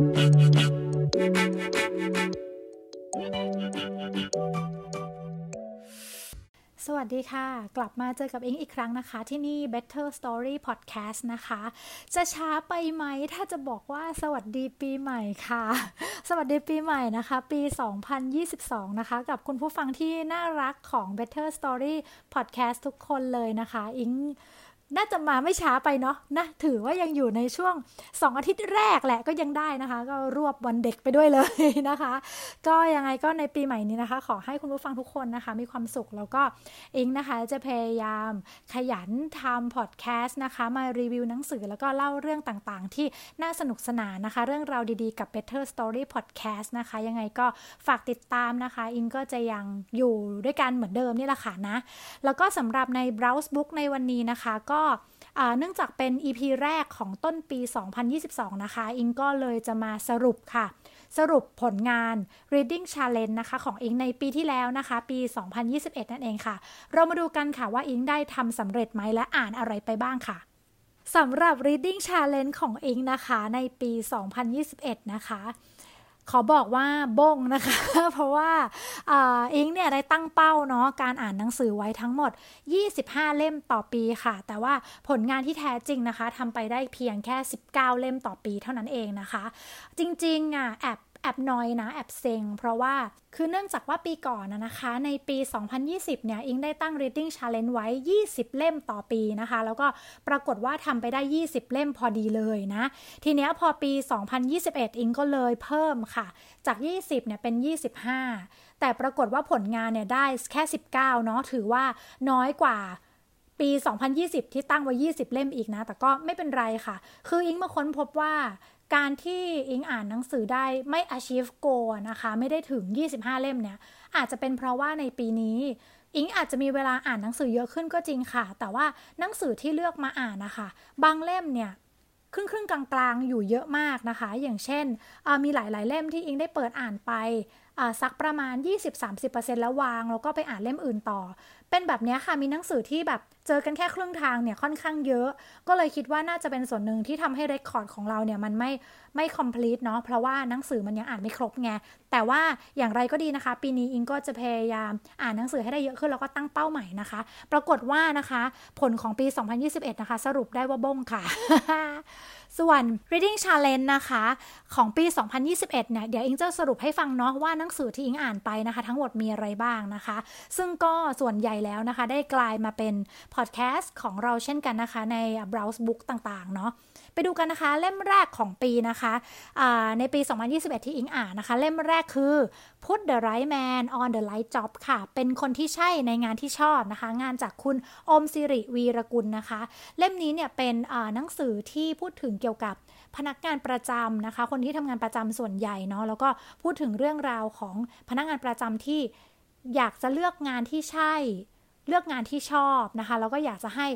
สวัสดีค่ะกลับมาเจอกับอิงอีกครั้งนะคะที่นี่ Better Story Podcast นะคะจะช้าไปไหมถ้าจะบอกว่าสวัสดีปีใหม่ค่ะสวัสดีปีใหม่นะคะปี2022นะคะกับคุณผู้ฟังที่น่ารักของ Better Story Podcast ทุกคนเลยนะคะอิงน่าจะมาไม่ช้าไปเนาะนะถือว่ายังอยู่ในช่วง2อาทิตย์แรกแหละก็ยังได้นะคะก็รวบวันเด็กไปด้วยเลยนะคะก็ยังไงก็ในปีใหม่นี้นะคะขอให้คุณผู้ฟังทุกคนนะคะมีความสุขแล้วก็อิงนะคะจะพยายามขยันทำพอดแคสต์นะคะมารีวิวหนังสือแล้วก็เล่าเรื่องต่างๆที่น่าสนุกสนานนะคะเรื่องราวดีๆกับ Better Story Podcast นะคะยังไงก็ฝากติดตามนะคะอิงก็จะยังอยู่ด้วยกันเหมือนเดิมนี่แหละค่ะนะแล้วก็สำหรับใน Browse Book ในวันนี้นะคะก็เนื่องจากเป็น EP แรกของต้นปี2022นะคะอิงก็เลยจะมาสรุปค่ะสรุปผลงาน Reading Challenge นะคะของอิงในปีที่แล้วนะคะปี2021นั่นเองค่ะเรามาดูกันค่ะว่าอิงได้ทำสำเร็จไหมและอ่านอะไรไปบ้างค่ะสำหรับ Reading Challenge ของอิงนะคะในปี2021นะคะขอบอกว่าบ้งนะคะเพราะว่าอิงเนี่ยได้ตั้งเป้าเนาะการอ่านหนังสือไว้ทั้งหมด25เล่มต่อปีค่ะแต่ว่าผลงานที่แท้จริงนะคะทำไปได้เพียงแค่19เล่มต่อปีเท่านั้นเองนะคะจริงๆอ่ะแอบน้อยนะแอบเซ็งเพราะว่าคือเนื่องจากว่าปีก่อนนะคะในปี2020เนี่ยอิงได้ตั้ง Reading Challenge ไว้20เล่มต่อปีนะคะแล้วก็ปรากฏว่าทำไปได้20เล่มพอดีเลยนะทีเนี้ยพอปี2021อิงก็เลยเพิ่มค่ะจาก20เนี่ยเป็น25แต่ปรากฏว่าผลงานเนี่ยได้แค่19เนาะถือว่าน้อยกว่าปี2020ที่ตั้งไว้20เล่มอีกนะแต่ก็ไม่เป็นไรค่ะคืออิงมาค้นพบว่าการที่อิงอ่านหนังสือได้ไม่ achieve goal นะคะไม่ได้ถึง25เล่มเนี่ยอาจจะเป็นเพราะว่าในปีนี้อิงอาจจะมีเวลาอ่านหนังสือเยอะขึ้นก็จริงค่ะแต่ว่าหนังสือที่เลือกมาอ่านนะคะบางเล่มเนี่ยครึ่งกลางๆอยู่เยอะมากนะคะอย่างเช่นมีหลายๆเล่มที่อิงได้เปิดอ่านไปสักประมาณ 20-30% แล้ววางแล้วก็ไปอ่านเล่มอื่นต่อเป็นแบบนี้ค่ะมีหนังสือที่แบบเจอกันแค่ครึ่งทางเนี่ยค่อนข้างเยอะก็เลยคิดว่าน่าจะเป็นส่วนหนึ่งที่ทำให้เรคคอร์ดของเราเนี่ยมันไม่ complete เนาะเพราะว่าหนังสือมันยังอ่านไม่ครบไงแต่ว่าอย่างไรก็ดีนะคะปีนี้อิงก็จะพยายามอ่านหนังสือให้ได้เยอะขึ้นแล้วก็ตั้งเป้าใหม่นะคะปรากฏว่านะคะผลของปี2021นะคะสรุปได้ว่าบ้งค่ะ ส่วน Reading Challenge นะคะของปี2021เนี่ยเดี๋ยวอิงจะสรุปให้ฟังเนาะว่าหนังสือที่อิงอ่านไปนะคะทั้งหมดมีอะไรบ้างนะคะซึ่งก็ส่วนใหญ่แล้วนะคะได้กลายมาเป็นพอดแคสต์ของเราเช่นกันนะคะใน Browse Book ต่างๆเนาะไปดูกันนะคะเล่มแรกของปีนะคะในปี2021ที่อิงอ่านนะคะเล่มแรกคือ Put the Right Man on the Right Job ค่ะเป็นคนที่ใช่ในงานที่ชอบนะคะงานจากคุณอมสิริวีรกุลนะคะเล่มนี้เนี่ยเป็นหนังสือที่พูดถึงเกี่ยวกับพนักงานประจำนะคะคนที่ทำงานประจำส่วนใหญ่เนาะแล้วก็พูดถึงเรื่องราวของพนักงานประจำที่อยากจะเลือกงานที่ใช่เลือกงานที่ชอบนะคะแล้วก็อยากจะให้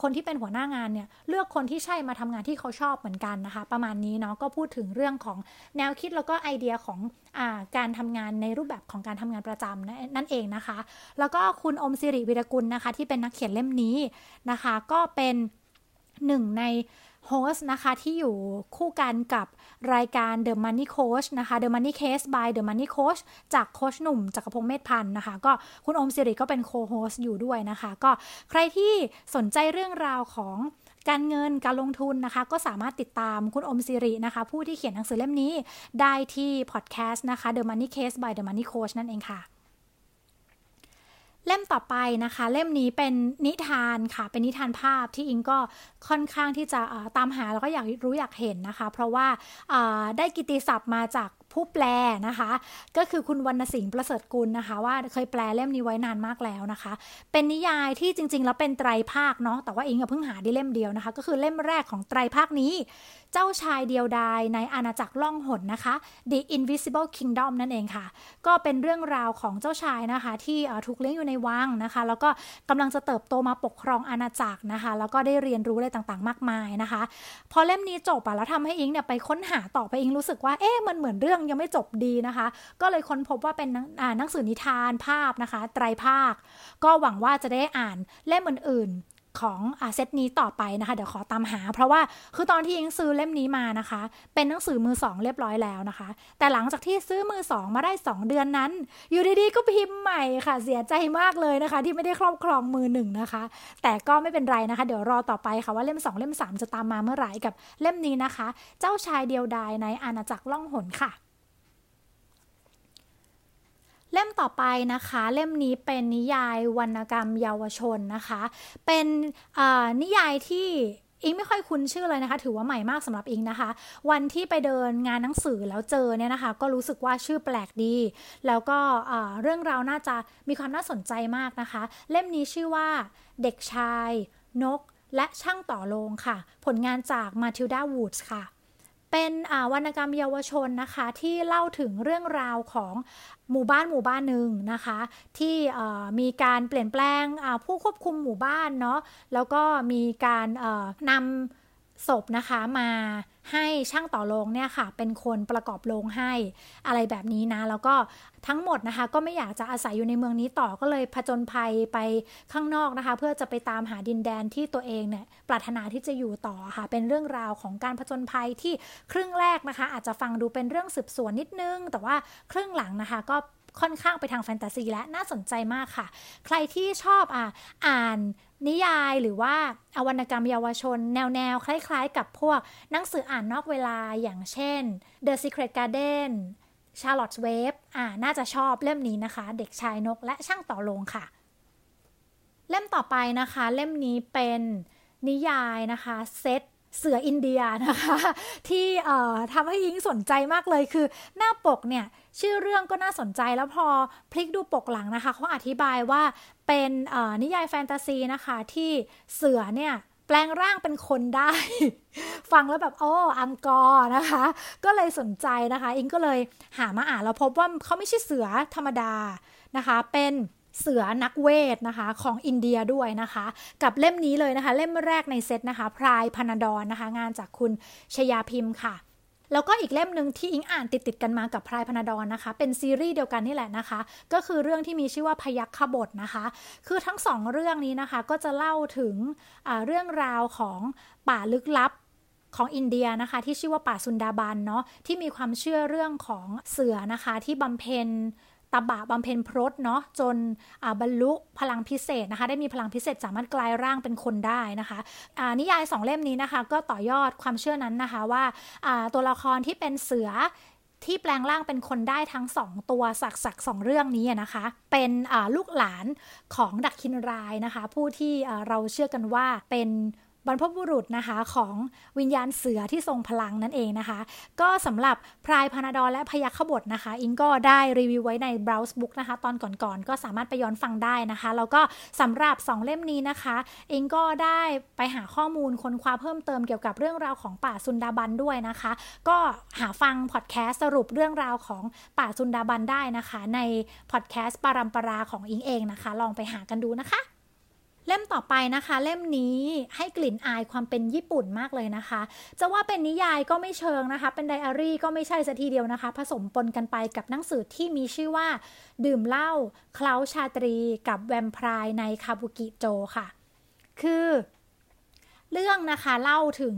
คนที่เป็นหัวหน้างานเนี่ยเลือกคนที่ใช่มาทำงานที่เขาชอบเหมือนกันนะคะประมาณนี้เนาะก็พูดถึงเรื่องของแนวคิดแล้วก็ไอเดียของการทำงานในรูปแบบของการทำงานประจำนั่นเองนะคะแล้วก็คุณอมสิริวีรกุลนะคะที่เป็นนักเขียนเล่มนี้นะคะก็เป็นหนึ่งในโฮสต์นะคะที่อยู่คู่กันกับรายการ The Money Coach นะคะ The Money Case by The Money Coach จากโค้ชหนุ่มจักรพงษ์เมธพันธ์นะคะก็คุณอมสิริก็เป็นโคโฮสต์อยู่ด้วยนะคะก็ใครที่สนใจเรื่องราวของการเงินการลงทุนนะคะก็สามารถติดตามคุณอมสิรินะคะผู้ที่เขียนหนังสือเล่มนี้ได้ที่พอดแคสต์นะคะ The Money Case by The Money Coach นั่นเองค่ะเล่มต่อไปนะคะเล่มนี้เป็นนิทานค่ะเป็นนิทานภาพที่อิงก็ค่อนข้างที่จะตามหาแล้วก็อยากรู้อยากเห็นนะคะเพราะว่าได้กิตติศัพท์มาจากผู้แปลนะคะก็คือคุณวรรณสิงห์ประเสริฐกุลนะคะว่าเคยแปลเล่มนี้ไว้นานมากแล้วนะคะเป็นนิยายที่จริงๆแล้วเป็นไตรภาคเนาะแต่ว่าอิงเพิ่งหาได้เล่มเดียวนะคะก็คือเล่มแรกของไตรภาคนี้เจ้าชายเดียวดายในอาณาจักรล่องหนนะคะ The Invisible Kingdom นั่นเองค่ะก็เป็นเรื่องราวของเจ้าชายนะคะที่ถูกเลี้ยงอยู่ในวังนะคะแล้วก็กำลังจะเติบโตมาปกครองอาณาจักรนะคะแล้วก็ได้เรียนรู้อะไรต่างๆมากมายนะคะพอเล่มนี้จบอะแล้วทำให้อิงเนี่ยไปค้นหาต่อไปอิงรู้สึกว่าเอ๊ะมันเหมือนเรื่องยังไม่จบดีนะคะก็เลยค้นพบว่าเป็นหนังสือนิทานภาพนะคะไตรภาคก็หวังว่าจะได้อ่านเล่มอื่น ของเซตนี้ต่อไปนะคะเดี๋ยวขอตามหาเพราะว่าคือตอนที่อิงซื้อเล่มนี้มานะคะเป็นหนังสือมือสองเรียบร้อยแล้วนะคะแต่หลังจากที่ซื้อมือสองมาได้2เดือนนั้นอยู่ดีๆก็พิมพ์ใหม่ค่ะเสียใจมากเลยนะคะที่ไม่ได้ครอบครองมือหนึ่งนะคะแต่ก็ไม่เป็นไรนะคะเดี๋ยวรอต่อไปค่ะว่าเล่ม2เล่ม3จะตามมาเมื่อไหร่กับเล่มนี้นะคะเจ้าชายเดียวดายในอาณาจักรล่องหนค่ะเล่มต่อไปนะคะเล่มนี้เป็นนิยายวรรณกรรมเยาวชนนะคะเป็นนิยายที่อิงไม่ค่อยคุ้นชื่อเลยนะคะถือว่าใหม่มากสำหรับอิงนะคะวันที่ไปเดินงานหนังสือแล้วเจอเนี่ยนะคะก็รู้สึกว่าชื่อแปลกดีแล้วก็เรื่องราวน่าจะมีความน่าสนใจมากนะคะเล่มนี้ชื่อว่าเด็กชายนกและช่างต่อโลงค่ะผลงานจากมาทิลดาวูดส์ค่ะเป็นวรรณกรรมเยาวชนนะคะที่เล่าถึงเรื่องราวของหมู่บ้านหนึ่งนะคะที่มีการเปลี่ยนแปลงผู้ควบคุมหมู่บ้านเนาะแล้วก็มีการนำศพนะคะมาให้ช่างต่อโลงเนี่ยค่ะเป็นคนประกอบโลงให้อะไรแบบนี้นะแล้วก็ทั้งหมดนะคะก็ไม่อยากจะอาศัยอยู่ในเมืองนี้ต่อก็เลยผจญภัยไปข้างนอกนะคะเพื่อจะไปตามหาดินแดนที่ตัวเองเนี่ยปรารถนาที่จะอยู่ต่อค่ะเป็นเรื่องราวของการผจญภัยที่ครึ่งแรกนะคะอาจจะฟังดูเป็นเรื่องสืบสวนนิดนึงแต่ว่าครึ่งหลังนะคะก็ค่อนข้างไปทางแฟนตาซีและน่าสนใจมากค่ะใครที่ชอบอ่านนิยายหรือว่าวรรณกรรมเยาวชนแนวคล้ายๆกับพวกหนังสืออ่านนอกเวลาอย่างเช่น The Secret Garden Charlotte's Web น่าจะชอบเล่มนี้นะคะเด็กชายนกและช่างต่อโลงค่ะเล่มต่อไปนะคะเล่มนี้เป็นนิยายนะคะเซตเสืออินเดียนะคะที่ทำให้ยิ่งสนใจมากเลยคือหน้าปกเนี่ยชื่อเรื่องก็น่าสนใจแล้วพอพลิกดูปกหลังนะคะเขาอธิบายว่าเป็นนิยายแฟนตาซีนะคะที่เสือเนี่ยแปลงร่างเป็นคนได้ ฟังแล้วแบบอังกอร์นะคะก็เลยสนใจนะคะอิงก็เลยหามาอ่านแล้วพบว่าเขาไม่ใช่เสือธรรมดานะคะเป็นเสือนักเวทนะคะของอินเดียด้วยนะคะกับเล่มนี้เลยนะคะเล่มแรกในเซตนะคะพรายพรรณดรนะคะงานจากคุณชยาพิมพ์ค่ะแล้วก็อีกเล่มนึงที่อิงอ่านติดกันมากับพรายพรรณดรนะคะเป็นซีรีส์เดียวกันนี่แหละนะคะก็คือเรื่องที่มีชื่อว่าพยัคฆบทนะคะคือทั้งสองเรื่องนี้นะคะก็จะเล่าถึงเรื่องราวของป่าลึกลับของอินเดียนะคะที่ชื่อว่าป่าสุนดาบันเนาะที่มีความเชื่อเรื่องของเสือนะคะที่บำเพ็ญพรตเนาะจนบรรลุพลังพิเศษนะคะได้มีพลังพิเศษสามารถกลายร่างเป็นคนได้นะคะนิยาย2เล่มนี้นะคะก็ต่อยอดความเชื่อนั้นนะคะว่าตัวละครที่เป็นเสือที่แปลงร่างเป็นคนได้ทั้ง2ตัวสัก2เรื่องนี้นะคะเป็นลูกหลานของดักคินรายนะคะผู้ที่เราเชื่อกันว่าเป็นบรรพบุรุษนะคะของวิญญาณเสือที่ทรงพลังนั่นเองนะคะก็สำหรับพรายพรรณดรและพยัคฆบทนะคะอิงก็ได้รีวิวไว้ใน Browse Book นะคะตอนก่อนๆก็สามารถไปย้อนฟังได้นะคะแล้วก็สำหรับ2เล่มนี้นะคะอิงก็ได้ไปหาข้อมูลค้นคว้าเพิ่มเติมเกี่ยวกับเรื่องราวของป่าสุนดาบันด้วยนะคะก็หาฟังพอดแคสต์สรุปเรื่องราวของป่าสุนดาบันได้นะคะในพอดแคสต์ปารัมปราของอิงเองนะคะลองไปหากันดูนะคะเล่มต่อไปนะคะเล่มนี้ให้กลิ่นอายความเป็นญี่ปุ่นมากเลยนะคะจะว่าเป็นนิยายก็ไม่เชิงนะคะเป็นไดอารี่ก็ไม่ใช่ซะทีเดียวนะคะผสมปนกันไปกับหนังสือที่มีชื่อว่าดื่มเหล้าเคล้าชาตรีกับแวมไพร์ในคาบุกิโจค่ะคือเรื่องนะคะเล่าถึง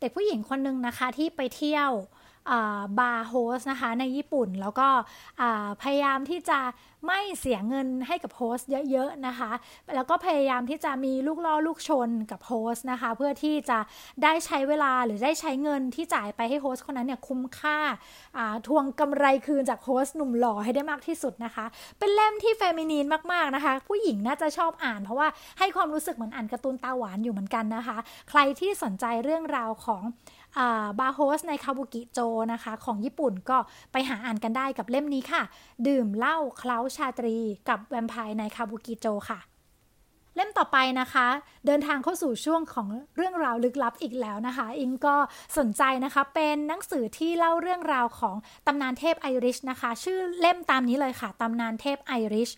เด็กผู้หญิงคนนึงนะคะที่ไปเที่ยวบาร์โฮสนะคะในญี่ปุ่นแล้วก็พยายามที่จะไม่เสียเงินให้กับโฮสเยอะๆนะคะแล้วก็พยายามที่จะมีลูกล่อลูกชนกับโฮสนะคะเพื่อที่จะได้ใช้เวลาหรือได้ใช้เงินที่จ่ายไปให้โฮสคนนั้นเนี่ยคุ้มค่าทวงกำไรคืนจากโฮสหนุ่มหล่อให้ได้มากที่สุดนะคะเป็นเล่มที่เฟมินีนมากๆนะคะผู้หญิงน่าจะชอบอ่านเพราะว่าให้ความรู้สึกเหมือนอ่านการ์ตูนตาหวานอยู่เหมือนกันนะคะใครที่สนใจเรื่องราวของบาร์โฮสในคาบุกิโจนะคะของญี่ปุ่นก็ไปหาอ่านกันได้กับเล่มนี้ค่ะดื่มเหล้าเคล้าชาตรีกับแวมไพร์ในคาบุกิโจค่ะเล่มต่อไปนะคะเดินทางเข้าสู่ช่วงของเรื่องราวลึกลับอีกแล้วนะคะอิงก็สนใจนะคะเป็นหนังสือที่เล่าเรื่องราวของตำนานเทพไอริชนะคะชื่อเล่มตามนี้เลยค่ะตำนานเทพไอริช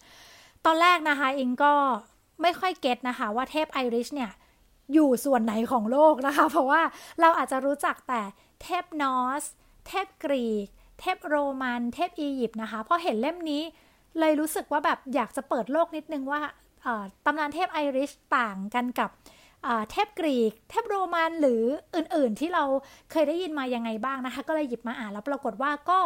ตอนแรกนะคะอิงก็ไม่ค่อยเก็ตนะคะว่าเทพไอริชเนี่ยอยู่ส่วนไหนของโลกนะคะเพราะว่าเราอาจจะรู้จักแต่เทพนอร์สเทพกรีกเทพโรมันเทพอียิปต์นะคะพอเห็นเล่มนี้เลยรู้สึกว่าแบบอยากจะเปิดโลกนิดนึงว่าตำนานเทพไอริชต่างกันกับ เทพกรีกเทพโรมันหรืออื่นๆที่เราเคยได้ยินมายังไงบ้างนะคะก็เลยหยิบมาอ่านแล้วปรากฏว่าก็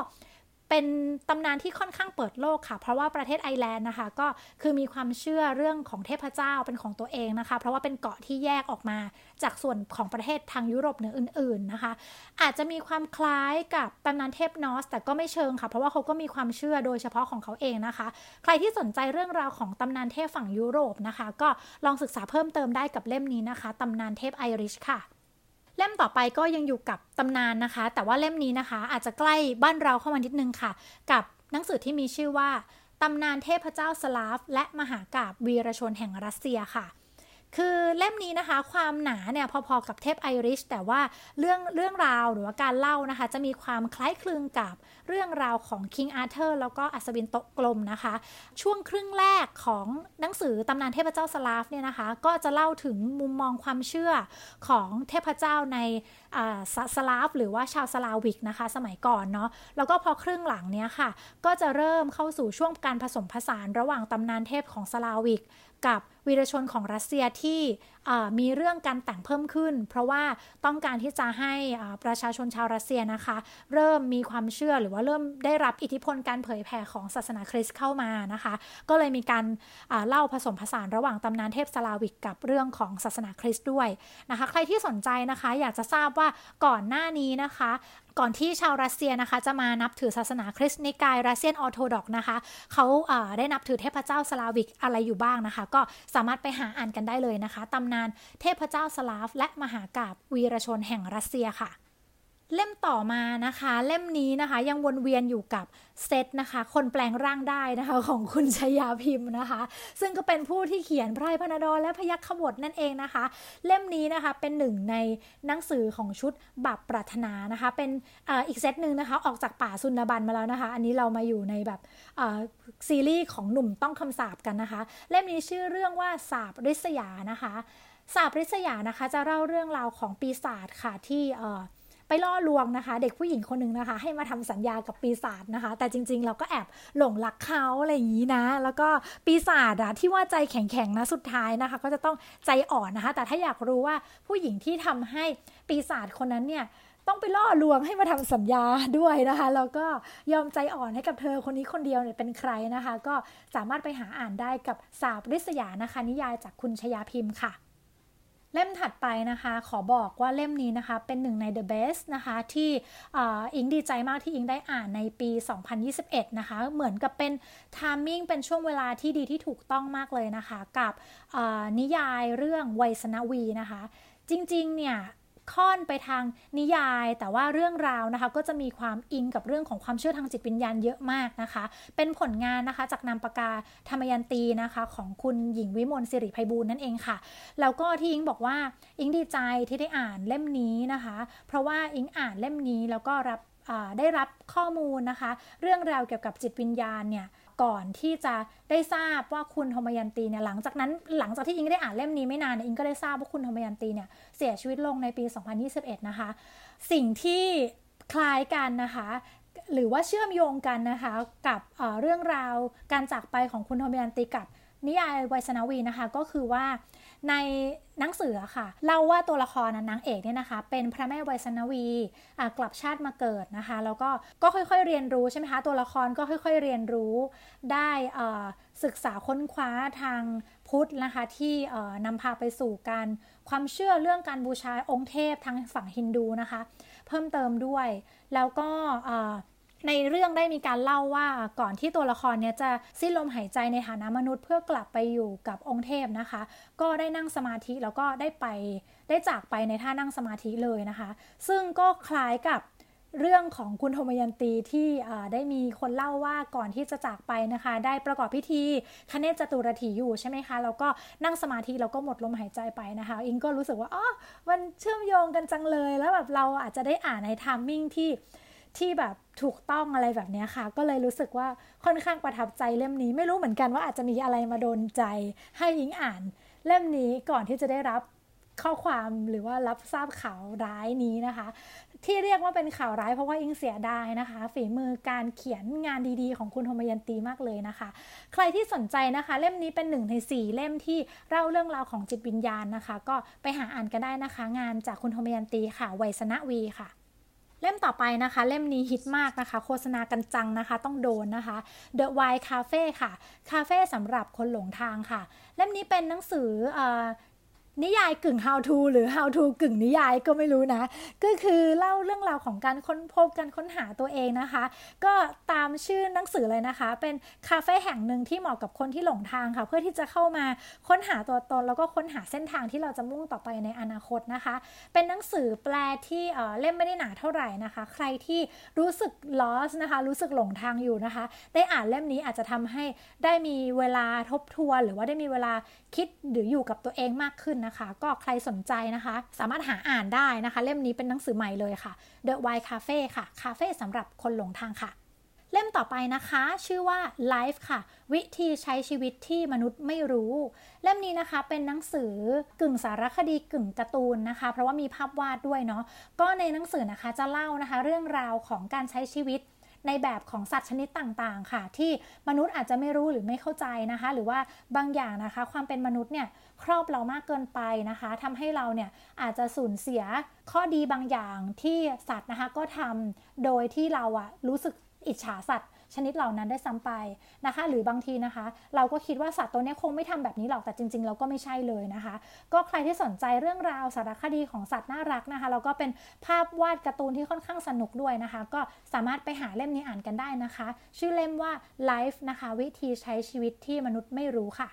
เป็นตำนานที่ค่อนข้างเปิดโลกค่ะเพราะว่าประเทศไอร์แลนด์นะคะก็คือมีความเชื่อเรื่องของเทพเจ้าเป็นของตัวเองนะคะเพราะว่าเป็นเกาะที่แยกออกมาจากส่วนของประเทศทางยุโรปเหนืออื่นๆนะคะอาจจะมีความคล้ายกับตำนานเทพนอร์สแต่ก็ไม่เชิงค่ะเพราะว่าเขาก็มีความเชื่อโดยเฉพาะของเขาเองนะคะใครที่สนใจเรื่องราวของตำนานเทพฝั่งยุโรปนะคะก็ลองศึกษาเพิ่มเติมได้กับเล่มนี้นะคะตำนานเทพไอริชค่ะเล่มต่อไปก็ยังอยู่กับตำนานนะคะแต่ว่าเล่มนี้นะคะอาจจะใกล้บ้านเราเข้ามานิดนึงค่ะกับหนังสือที่มีชื่อว่าตำนานเทพเจ้าสลาฟและมหากาพย์วีรชนแห่งรัสเซียค่ะคือเล่มนี้นะคะความหนาเนี่ยพอๆกับเทพไอริชแต่ว่าเรื่องราวหรือว่าการเล่านะคะจะมีความคล้ายคลึงกับเรื่องราวของคิงอาร์เธอร์แล้วก็อัศวินโต๊ะกลมนะคะช่วงครึ่งแรกของหนังสือตำนานเทพเจ้าสลาฟเนี่ยนะคะก็จะเล่าถึงมุมมองความเชื่อของเทพเจ้าในสลาฟหรือว่าชาวสลาวิกนะคะสมัยก่อนเนาะแล้วก็พอครึ่งหลังเนี้ยค่ะก็จะเริ่มเข้าสู่ช่วงการผสมผสานระหว่างตำนานเทพของสลาวิกกับวีรชนของรัสเซียที่มีเรื่องการแต่งเพิ่มขึ้นเพราะว่าต้องการที่จะให้ประชาชนชาวรัสเซียนะคะเริ่มมีความเชื่อหรือว่าเริ่มได้รับอิทธิพลการเผยแผ่ของศาสนาคริสต์เข้ามานะคะก็เลยมีการเล่าผสมผสานระหว่างตำนานเทพสลาวิกกับเรื่องของศาสนาคริสต์ด้วยนะคะใครที่สนใจนะคะอยากจะทราบว่าก่อนหน้านี้นะคะก่อนที่ชาวรัสเซียนะคะจะมานับถือศาสนาคริสต์นิกายรัสเซียนออร์โธดอกนะคะเขาได้นับถือเทพเจ้าสลาวิกอะไรอยู่บ้างนะคะก็สามารถไปหาอ่านกันได้เลยนะคะตำนานเทพเจ้าสลาฟและมหากาพย์วีรชนแห่งรัสเซียค่ะเล่มต่อมานะคะเล่มนี้นะคะยังวนเวียนอยู่กับเซตนะคะคนแปลงร่างได้นะคะของคุณชยาพิมพ์นะคะซึ่งก็เป็นผู้ที่เขียนไพรพนาดรและพยัคฆบถนั่นเองนะคะเล่มนี้นะคะเป็นหนึ่งในหนังสือของชุดบาปปรารถนานะคะเป็นอีกเซตนึงนะคะออกจากป่าสุนบันมาแล้วนะคะอันนี้เรามาอยู่ในแบบซีรีส์ของหนุ่มต้องคำสาปกันนะคะเล่มนี้ชื่อเรื่องว่าสาปริษยานะคะสาปริษยานะคะจะเล่าเรื่องราวของปีศาจค่ะที่ไปล่อลวงนะคะเด็กผู้หญิงคนหนึ่งนะคะให้มาทำสัญญากับปีศาจนะคะแต่จริงๆเราก็แอบหลงรักเขาอะไรอย่างนี้นะแล้วก็ปีศาจอะที่ว่าใจแข็งๆนะสุดท้ายนะคะก็จะต้องใจอ่อนนะคะแต่ถ้าอยากรู้ว่าผู้หญิงที่ทำให้ปีศาจคนนั้นเนี่ยต้องไปล่อลวงให้มาทำสัญญาด้วยนะคะแล้วก็ยอมใจอ่อนให้กับเธอคนนี้คนเดียวเนี่ยเป็นใครนะคะก็สามารถไปหาอ่านได้กับสาปริษยานะคะนิยายจากคุณชยาพิมพ์ค่ะเล่มถัดไปนะคะขอบอกว่าเล่มนี้นะคะเป็นหนึ่งใน The Best นะคะที่อิงดีใจมากที่อิงได้อ่านในปี2021นะคะเหมือนกับเป็นไทมิ่งเป็นช่วงเวลาที่ดีที่ถูกต้องมากเลยนะคะกับนิยายเรื่องไวสนวีนะคะจริงๆเนี่ยค่อนไปทางนิยายแต่ว่าเรื่องราวนะคะก็จะมีความอิงกับเรื่องของความเชื่อทางจิตวิญญาณเยอะมากนะคะเป็นผลงานนะคะจากนามปากกาธรรมยันตีนะคะของคุณหญิงวิมลสิริไพบูลย์นั่นเองค่ะแล้วก็ที่อิงบอกว่าอิงดีใจที่ได้อ่านเล่มนี้นะคะเพราะว่าอิงอ่านเล่มนี้แล้วก็ได้รับข้อมูลนะคะเรื่องราวเกี่ยวกับจิตวิญญาณเนี่ยก่อนที่จะได้ทราบว่าคุณธมยันตีเนี่ยหลังจากที่อิงได้อ่านเล่มนี้ไม่นานอิงก็ได้ทราบว่าคุณธมยันตีเนี่ยเสียชีวิตลงในปี2021นะคะสิ่งที่คล้ายกันนะคะหรือว่าเชื่อมโยงกันนะคะกับเรื่องราวการจากไปของคุณธมยันตีกับนิยายไวสนวีนะคะก็คือว่าในหนังสือค่ะเล่าว่าตัวละครนางเอกเนี่ยนะคะเป็นพระแม่ไวสนวีกลับชาติมาเกิดนะคะแล้วก็ค่อยๆเรียนรู้ใช่ไหมคะตัวละครก็ค่อยๆเรียนรู้ได้ศึกษาค้นคว้าทางพุทธนะคะที่นำพาไปสู่การความเชื่อเรื่องการบูชาองค์เทพทางฝั่งฮินดูนะคะเพิ่มเติมด้วยแล้วก็ในเรื่องได้มีการเล่าว่าก่อนที่ตัวละครเนี่ยจะสิ้นลมหายใจในฐานะมนุษย์เพื่อกลับไปอยู่กับองค์เทพนะคะก็ได้นั่งสมาธิแล้วก็ได้จากไปในท่านั่งสมาธิเลยนะคะซึ่งก็คล้ายกับเรื่องของคุณธมยันตีที่ได้มีคนเล่าว่าก่อนที่จะจากไปนะคะได้ประกอบพิธีคเนศจตุรถีอยู่ใช่ไหมคะแล้วก็นั่งสมาธิแล้วก็หมดลมหายใจไปนะคะอิงก็รู้สึกว่าอ๋อมันเชื่อมโยงกันจังเลยแล้วแบบเราอาจจะได้อ่านในไทมิ่งที่แบบถูกต้องอะไรแบบนี้ค่ะก็เลยรู้สึกว่าค่อนข้างประทับใจเล่มนี้ไม่รู้เหมือนกันว่าอาจจะมีอะไรมาโดนใจให้อิงอ่านเล่มนี้ก่อนที่จะได้รับข้อความหรือว่ารับทราบข่าวร้ายนี้นะคะ ที่เรียกว่าเป็นข่าวร้ายเพราะว่าอิงเสียดายนะคะฝีมือการเขียนงานดีๆของคุณโฮมยันตีมากเลยนะคะใครที่สนใจนะคะเล่มนี้เป็น1ใน4เล่มที่เล่าเรื่องราวของจิตวิญญาณนะคะก็ไปหาอ่านกันได้นะคะงานจากคุณโฮมยันตีค่ะไวสนะวีค่ะเล่มต่อไปนะคะเล่มนี้ฮิตมากนะคะโฆษณากันจังนะคะต้องโดนนะคะ The Why Cafe ค่ะคาเฟ่สำหรับคนหลงทางค่ะเล่มนี้เป็นหนังสือนิยายกึ่ง how to หรือ how to กึ่งนิยายก็ไม่รู้นะก็คือเล่าเรื่องราวของการค้นพบการค้นหาตัวเองนะคะก็ตามชื่อหนังสือเลยนะคะเป็นคาเฟ่แห่งหนึ่งที่เหมาะกับคนที่หลงทางค่ะเพื่อที่จะเข้ามาค้นหาตัวตนแล้วก็ค้นหาเส้นทางที่เราจะมุ่งต่อไปในอนาคตนะคะเป็นหนังสือแปลที่เล่มไม่ได้หนาเท่าไหร่นะคะใครที่รู้สึก lost นะคะรู้สึกหลงทางอยู่นะคะได้อ่านเล่มนี้อาจจะทำให้ได้มีเวลาทบทวนหรือว่าได้มีเวลาคิดหรืออยู่กับตัวเองมากขึ้นนะคะก็ใครสนใจนะคะสามารถหาอ่านได้นะคะเล่มนี้เป็นหนังสือใหม่เลยค่ะ The Why Cafe ค่ะคาเฟ่สำหรับคนหลงทางค่ะเล่มต่อไปนะคะชื่อว่า Life ค่ะวิธีใช้ชีวิตที่มนุษย์ไม่รู้เล่มนี้นะคะเป็นหนังสือกึ่งสารคดีกึ่งการ์ตูนนะคะเพราะว่ามีภาพวาดด้วยเนาะก็ในหนังสือนะคะจะเล่านะคะเรื่องราวของการใช้ชีวิตในแบบของสัตว์ชนิดต่างๆค่ะที่มนุษย์อาจจะไม่รู้หรือไม่เข้าใจนะคะหรือว่าบางอย่างนะคะความเป็นมนุษย์เนี่ยครอบเรามากเกินไปนะคะทำให้เราเนี่ยอาจจะสูญเสียข้อดีบางอย่างที่สัตว์นะคะก็ทำโดยที่เราอะรู้สึกอิจฉาสัตว์ชนิดเหล่านั้นได้ซ้ำไปนะคะหรือบางทีนะคะเราก็คิดว่าสัตว์ตัวนี้คงไม่ทำแบบนี้หรอกแต่จริงๆเราก็ไม่ใช่เลยนะคะก็ใครที่สนใจเรื่องราวสารคดีของสัตว์น่ารักนะคะแล้วก็เป็นภาพวาดการ์ตูนที่ค่อนข้างสนุกด้วยนะคะก็สามารถไปหาเล่มนี้อ่านกันได้นะคะชื่อเล่มว่า Life นะคะวิธีใช้ชีวิตที่มนุษย์ไม่รู้ค่ะ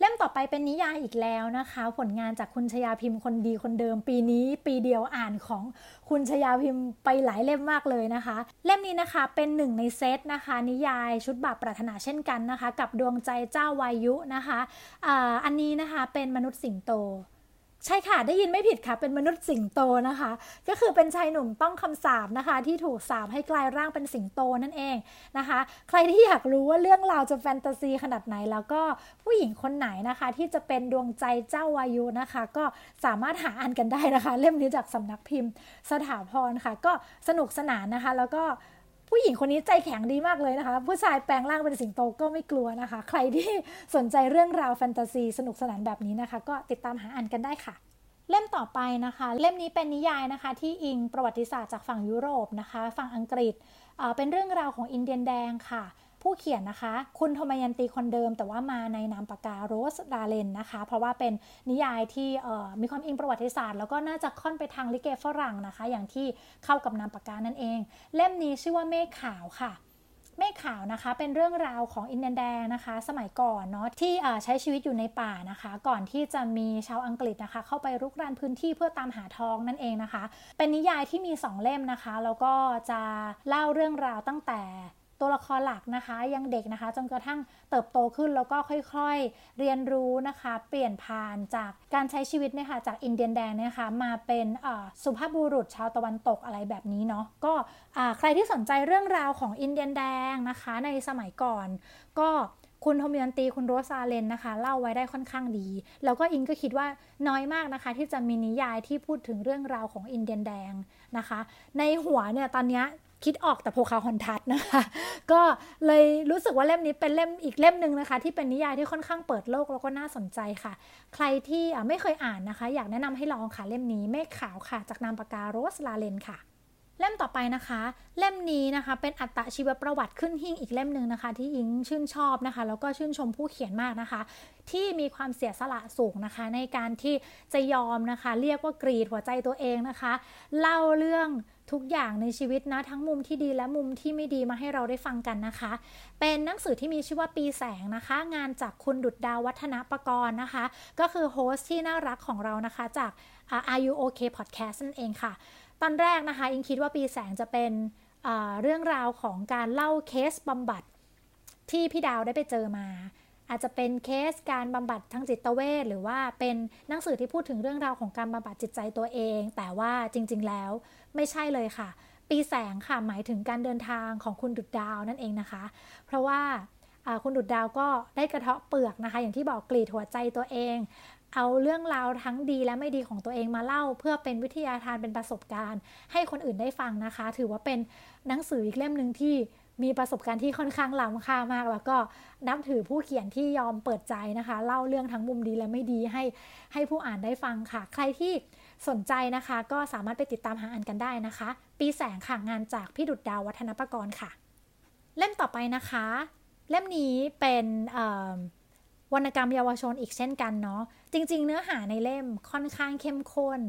เล่มต่อไปเป็นนิยายอีกแล้วนะคะผลงานจากคุณชยาพิมพ์คนดีคนเดิมปีนี้ปีเดียวอ่านของคุณชยาพิมพ์ไปหลายเล่มมากเลยนะคะเล่มนี้นะคะเป็นหนึ่งในเซตนะคะนิยายชุดบาปปรารถนาเช่นกันนะคะกับดวงใจเจ้าวายุนะคะอันนี้นะคะเป็นมนุษย์สิงโตใช่ค่ะได้ยินไม่ผิดค่ะเป็นมนุษย์สิงโตนะคะก็คือเป็นชายหนุ่มต้องคำสาปนะคะที่ถูกสาปให้กลายร่างเป็นสิงโตนั่นเองนะคะใครที่อยากรู้ว่าเรื่องราวจะแฟนตาซีขนาดไหนแล้วก็ผู้หญิงคนไหนนะคะที่จะเป็นดวงใจเจ้าวายุนะคะก็สามารถหาอ่านกันได้นะคะเล่มนี้จากสำนักพิมพ์สถาพรค่ะก็สนุกสนานนะคะแล้วก็ผู้หญิงคนนี้ใจแข็งดีมากเลยนะคะผู้ชายแปลงร่างเป็นสิงโตก็ไม่กลัวนะคะใครที่สนใจเรื่องราวแฟนตาซีสนุกสนานแบบนี้นะคะก็ติดตามหาอ่านกันได้ค่ะเล่มต่อไปนะคะเล่มนี้เป็นนิยายนะคะที่อิงประวัติศาสตร์จากฝั่งยุโรปนะคะฝั่งอังกฤษเป็นเรื่องราวของอินเดียนแดงค่ะผู้เขียนนะคะคุณโฮมยันตีคนเดิมแต่ว่ามาในนามปากกาโรสดาเลนนะคะเพราะว่าเป็นนิยายที่มีความอิงประวัติศาสตร์แล้วก็น่าจะค่อนไปทางลิเกฝรั่งนะคะอย่างที่เข้ากับนามปากกานั่นเองเล่มนี้ชื่อว่าเมฆขาวค่ะเมฆขาวนะคะเป็นเรื่องราวของอินเดียนแดงนะคะสมัยก่อนเนาะที่ใช้ชีวิตอยู่ในป่านะคะก่อนที่จะมีชาวอังกฤษนะคะเข้าไปรุกรานพื้นที่เพื่อตามหาทองนั่นเองนะคะเป็นนิยายที่มี2เล่มนะคะแล้วก็จะเล่าเรื่องราวตั้งแต่ตัวละครหลักนะคะยังเด็กนะคะจนกระทั่งเติบโตขึ้นแล้วก็ค่อยๆเรียนรู้นะคะเปลี่ยนผ่านจากการใช้ชีวิตเนี่ยค่ะจากอินเดียนแดงนะคะมาเป็นสุภาพบุรุษชาวตะวันตกอะไรแบบนี้เนาะก็ใครที่สนใจเรื่องราวของอินเดียนแดงนะคะในสมัยก่อนก็คุณโฮมยันตีคุณโรซาเลนนะคะเล่าไว้ได้ค่อนข้างดีแล้วก็อิงก็คิดว่าน้อยมากนะคะที่จะมีนิยายที่พูดถึงเรื่องราวของอินเดียนแดงนะคะในหัวเนี่ยตอนนี้คิดออกแต่โพคาฮอนทัสนะคะก็เลยรู้สึกว่าเล่มนี้เป็นเล่มอีกเล่มนึงนะคะที่เป็นนิยายที่ค่อนข้างเปิดโลกแล้วก็น่าสนใจค่ะใครที่ไม่เคยอ่านนะคะอยากแนะนำให้ลองค่ะเล่มนี้เมฆขาวค่ะจากนามปากกาโรสลาเลนค่ะเล่มต่อไปนะคะเล่มนี้นะคะเป็นอัตชีวประวัติขึ้นหิ้งอีกเล่มนึงนะคะที่อิงชื่นชอบนะคะแล้วก็ชื่นชมผู้เขียนมากนะคะที่มีความเสียสละสูงนะคะในการที่จะยอมนะคะเรียกว่ากรีดหัวใจตัวเองนะคะเล่าเรื่องทุกอย่างในชีวิตนะทั้งมุมที่ดีและมุมที่ไม่ดีมาให้เราได้ฟังกันนะคะเป็นหนังสือที่มีชื่อว่าปีแสงนะคะงานจากคุณดุจดาววัฒนประกรณ์นะคะก็คือโฮสต์ที่น่ารักของเรานะคะจาก Are You OK Podcast นั่นเองค่ะตอนแรกนะคะอิงคิดว่าปีแสงจะเป็นเรื่องราวของการเล่าเคสบำบัดที่พี่ดาวได้ไปเจอมาอาจจะเป็นเคสการบำบัดทางจิตเวชหรือว่าเป็นหนังสือที่พูดถึงเรื่องราวของการบำบัดจิตใจตัวเองแต่ว่าจริงๆแล้วไม่ใช่เลยค่ะปีแสงค่ะหมายถึงการเดินทางของคุณดุจดาวนั่นเองนะคะเพราะว่าคุณดุจดาวก็ได้กระเทาะเปลือกนะคะอย่างที่บอกกรีดหัวใจตัวเอง เอาเรื่องราวทั้งดีและไม่ดีของตัวเองมาเล่าเพื่อเป็นวิทยาทานเป็นประสบการณ์ให้คนอื่นได้ฟังนะคะถือว่าเป็นหนังสืออีกเล่มนึงที่มีประสบการณ์ที่ค่อนข้างล้ำค่ามากแล้วก็นับถือผู้เขียนที่ยอมเปิดใจนะคะเล่าเรื่องทั้งมุมดีและไม่ดีให้ผู้อ่านได้ฟังค่ะใครที่สนใจนะคะก็สามารถไปติดตามหาอ่านกันได้นะคะปีแสงค่ะงานจากพี่ดุจดาววัฒนประกรณ์ค่ะเล่มต่อไปนะคะเล่มนี้เป็นวรรณกรรมเยาวชนอีกเช่นกันเนาะจริงๆเนื้อหาในเล่มค่อนข้างเข้มข้น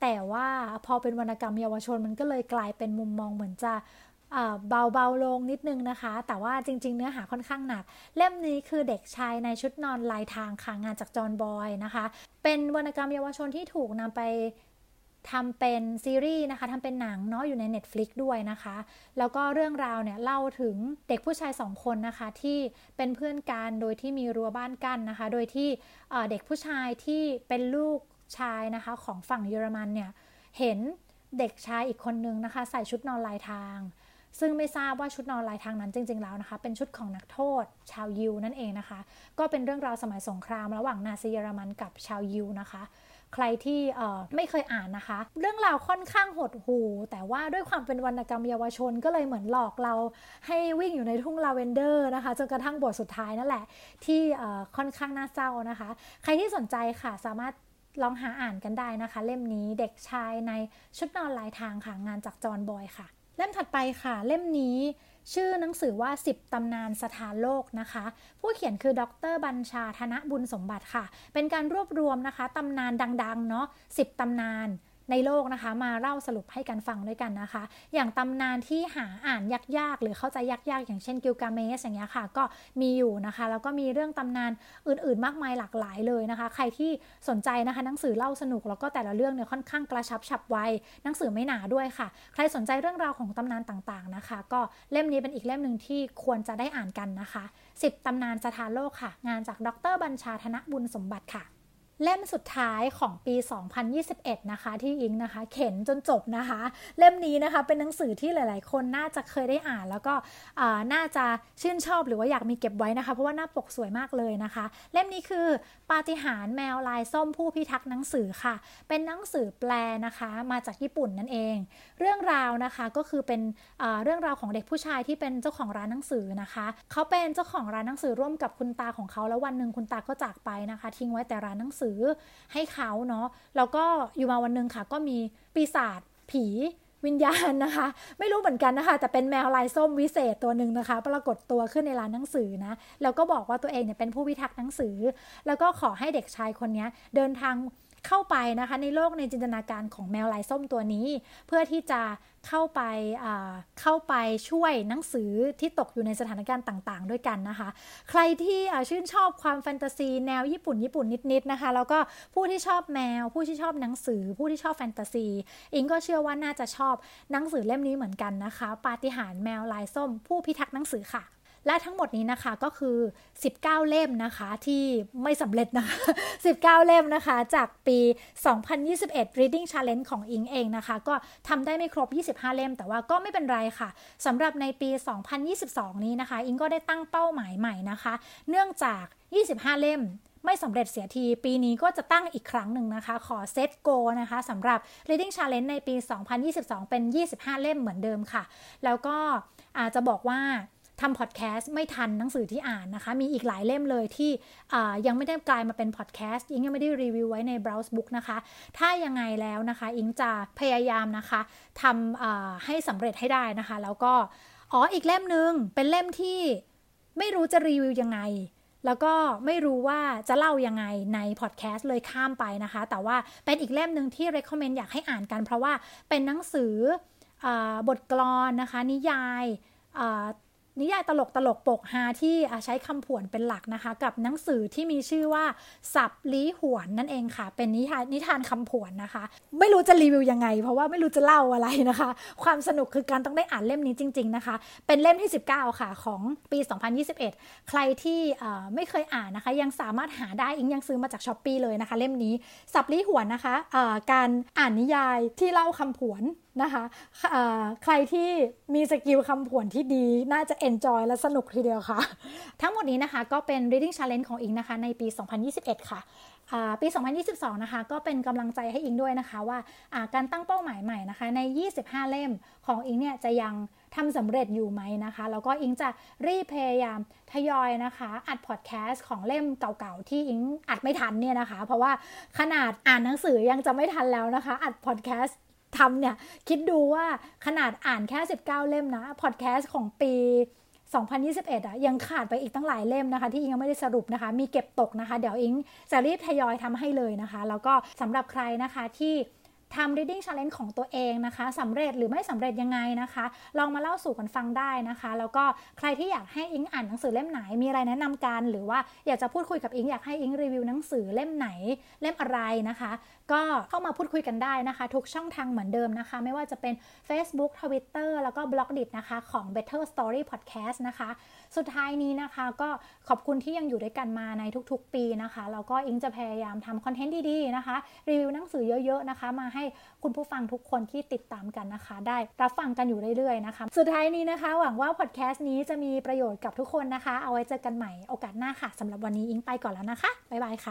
แต่ว่าพอเป็นวรรณกรรมเยาวชนมันก็เลยกลายเป็นมุมมองเหมือนจะเบาๆลงนิดนึงนะคะแต่ว่าจริงๆเนื้อหาค่อนข้างหนักเล่มนี้คือเด็กชายในชุดนอนลายทางค่ะงานจากจอห์นบอยนะคะเป็นวรรณกรรมเยาวชนที่ถูกนำไปทำเป็นซีรีส์นะคะทำเป็นหนังเนาะอยู่ใน Netflix ด้วยนะคะแล้วก็เรื่องราวเนี่ยเล่าถึงเด็กผู้ชาย2คนนะคะที่เป็นเพื่อนกันโดยที่มีรั้วบ้านกั้นนะคะโดยที่เด็กผู้ชายที่เป็นลูกชายนะคะของฝั่งเยอรมันเนี่ยเห็นเด็กชายอีกคนนึงนะคะใส่ชุดนอนลายทางซึ่งไม่ทราบว่าชุดนอนลายทางนั้นจริงๆแล้วนะคะเป็นชุดของนักโทษชาวยิวนั่นเองนะคะก็เป็นเรื่องราวสมัยสงครามระหว่างนาซีเยอรมันกับชาวยิวนะคะใครที่ไม่เคยอ่านนะคะเรื่องราวค่อนข้างหดหู่แต่ว่าด้วยความเป็นวรรณกรรมเยาวชนก็เลยเหมือนหลอกเราให้วิ่งอยู่ในทุ่งลาเวนเดอร์นะคะจนกระทั่งบทสุดท้ายนั่นแหละที่ค่อนข้างน่าเศร้านะคะใครที่สนใจค่ะสามารถลองหาอ่านกันได้นะคะเล่มนี้เด็กชายในชุดนอนลายทางค่ะงานจากจอห์นบอยค่ะเล่มถัดไปค่ะเล่มนี้ชื่อหนังสือว่า10ตำนานสถานโลกนะคะผู้เขียนคือดร.บัญชาธนบุญสมบัติค่ะเป็นการรวบรวมนะคะตำนานดังๆเนาะ10ตำนานในโลกนะคะมาเล่าสรุปให้กันฟังด้วยกันนะคะอย่างตำนานที่หาอ่านยากๆหรือเข้าใจยากๆอย่างเช่นกิลกาเมชอย่างเงี้ยค่ะก็มีอยู่นะคะแล้วก็มีเรื่องตำนานอื่นๆมากมายหลากหลายเลยนะคะใครที่สนใจนะคะหนังสือเล่าสนุกแล้วก็แต่ละเรื่องเนี่ยค่อนข้างกระชับฉับไวหนังสือไม่หนาด้วยค่ะใครสนใจเรื่องราวของตำนานต่างๆนะคะก็เล่มนี้เป็นอีกเล่มนึงที่ควรจะได้อ่านกันนะคะ10ตำนานสถานโลกค่ะงานจากดร.บัญชาธนบุญสมบัติค่ะเล่มสุดท้ายของปี2021นะคะที่อิงนะคะเข็นจนจบนะคะเล่มนี้นะคะเป็นหนังสือที่หลายๆคนน่าจะเคยได้อ่านแล้วก็น่าจะชื่นชอบหรือว่าอยากมีเก็บไว้นะคะเพราะว่าหน้าปกสวยมากเลยนะคะเล่มนี้คือปาฏิหาริย์แมวลายส้มผู้พิทักษ์หนังสือค่ะเป็นหนังสือแปลนะคะมาจากญี่ปุ่นนั่นเองเรื่องราวนะคะก็คือเป็นเรื่องราวของเด็กผู้ชายที่เป็นเจ้าของร้านหนังสือนะคะเขาเป็นเจ้าของร้านหนังสือร่วมกับคุณตาของเขาแล้ววันนึงคุณตาก็จากไปนะคะทิ้งไว้แต่ร้านหนังสือให้เขาเนาะแล้วก็อยู่มาวันนึงค่ะก็มีปีศาจผีวิญญาณนะคะไม่รู้เหมือนกันนะคะแต่เป็นแมวลายส้มวิเศษตัวนึงนะคะปรากฏตัวขึ้นในร้านหนังสือนะแล้วก็บอกว่าตัวเองเนี่ยเป็นผู้พิทักษ์หนังสือแล้วก็ขอให้เด็กชายคนนี้เดินทางเข้าไปนะคะในโลกในจินตนาการของแมวลายส้มตัวนี้เพื่อที่จะเข้าไปช่วยหนังสือที่ตกอยู่ในสถานการณ์ต่างๆด้วยกันนะคะใครที่ชื่นชอบความแฟนตาซีแนวญี่ปุ่นนิดๆนะคะแล้วก็ผู้ที่ชอบแมวผู้ที่ชอบหนังสือผู้ที่ชอบแฟนตาซีอิงก็เชื่อว่าน่าจะชอบหนังสือเล่มนี้เหมือนกันนะคะปาฏิหาริย์แมวลายส้มผู้พิทักษ์หนังสือค่ะและทั้งหมดนี้นะคะก็คือ19เล่มนะคะที่ไม่สำเร็จนะคะ19เล่มนะคะจากปี2021 Reading Challenge ของอิงเองนะคะก็ทำได้ไม่ครบ25เล่มแต่ว่าก็ไม่เป็นไรค่ะสำหรับในปี2022นี้นะคะอิงก็ได้ตั้งเป้าหมายใหม่นะคะเนื่องจาก25เล่มไม่สำเร็จเสียทีปีนี้ก็จะตั้งอีกครั้งหนึ่งนะคะขอเซตโกนะคะสำหรับ Reading Challenge ในปี2022เป็น25เล่มเหมือนเดิมค่ะแล้วก็อาจจะบอกว่าทำพอดแคสต์ไม่ทันหนังสือที่อ่านนะคะมีอีกหลายเล่มเลยที่ยังไม่ได้กลายมาเป็นพอดแคสต์อิงยังไม่ได้รีวิวไว้ใน Browse Book นะคะถ้ายังไงแล้วนะคะอิงจะพยายามนะคะทำให้สำเร็จให้ได้นะคะแล้วก็อีกเล่มนึงเป็นเล่มที่ไม่รู้จะรีวิวยังไงแล้วก็ไม่รู้ว่าจะเล่ายังไงในพอดแคสต์เลยข้ามไปนะคะแต่ว่าเป็นอีกเล่มนึงที่ recommend อยากให้อ่านกันเพราะว่าเป็นหนังสือบทกลอนนะคะนิยายตลกปกฮาที่ใช้คำผวนเป็นหลักนะคะกับหนังสือที่มีชื่อว่าสับลี้หวนนั่นเองค่ะเป็นนิทานคำผวนนะคะไม่รู้จะรีวิวยังไงเพราะว่าไม่รู้จะเล่าอะไรนะคะความสนุกคือการต้องได้อ่านเล่มนี้จริงๆนะคะเป็นเล่มที่19ค่ะของปี2021ใครที่ไม่เคยอ่านนะคะยังสามารถหาได้อิงยังซื้อมาจาก Shopee เลยนะคะเล่มนี้สับลี้หวนนะคะการอ่านนิยายที่เล่าคำผวนนะคะใครที่มีสกิลคำผวนที่ดีน่าจะเอนจอยและสนุกทีเดียวค่ะทั้งหมดนี้นะคะก็เป็น Reading Challenge ของอิงนะคะในปี2021ค่ะ ปี2022นะคะก็เป็นกำลังใจให้อิงด้วยนะคะว่าการตั้งเป้าหมายใหม่นะคะใน25เล่มของอิงเนี่ยจะยังทำสำเร็จอยู่ไหมนะคะแล้วก็อิงจะรีบพยายามทยอยนะคะอัดพอดแคสต์ของเล่มเก่าๆที่อิงอัดไม่ทันเนี่ยนะคะเพราะว่าขนาดอ่านหนังสือยังจะไม่ทันแล้วนะคะอัดพอดแคสต์ทำเนี่ยคิดดูว่าขนาดอ่านแค่19เล่มนะพอดแคสต์ของปี2021ยังขาดไปอีกตั้งหลายเล่มนะคะที่อิงยังไม่ได้สรุปนะคะมีเก็บตกนะคะเดี๋ยวอิงจะรีบทยอยทำให้เลยนะคะแล้วก็สำหรับใครนะคะที่ทำ reading challenge ของตัวเองนะคะสำเร็จหรือไม่สำเร็จยังไงนะคะลองมาเล่าสู่กันฟังได้นะคะแล้วก็ใครที่อยากให้อิงอ่านหนังสือเล่มไหนมีอะไรแนะนำกันหรือว่าอยากจะพูดคุยกับอิงอยากให้อิงรีวิวหนังสือเล่มไหนเล่มอะไรนะคะก็เข้ามาพูดคุยกันได้นะคะทุกช่องทางเหมือนเดิมนะคะไม่ว่าจะเป็น Facebook Twitter แล้วก็ Blogdit นะคะของ Better Story Podcast นะคะสุดท้ายนี้นะคะก็ขอบคุณที่ยังอยู่ด้วยกันมาในทุกๆปีนะคะแล้วก็อิงจะพยายามทำคอนเทนต์ดีๆนะคะรีวิวหนังสือเยอะๆนะคะมาให้คุณผู้ฟังทุกคนที่ติดตามกันนะคะได้รับฟังกันอยู่เรื่อยๆนะคะสุดท้ายนี้นะคะหวังว่าพอดแคสต์นี้จะมีประโยชน์กับทุกคนนะคะเอาไว้เจอกันใหม่โอกาสหน้าค่ะสำหรับวันนี้อิงไปก่อนแล้วนะคะบ๊ายบายค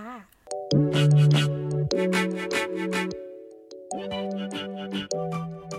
่ะ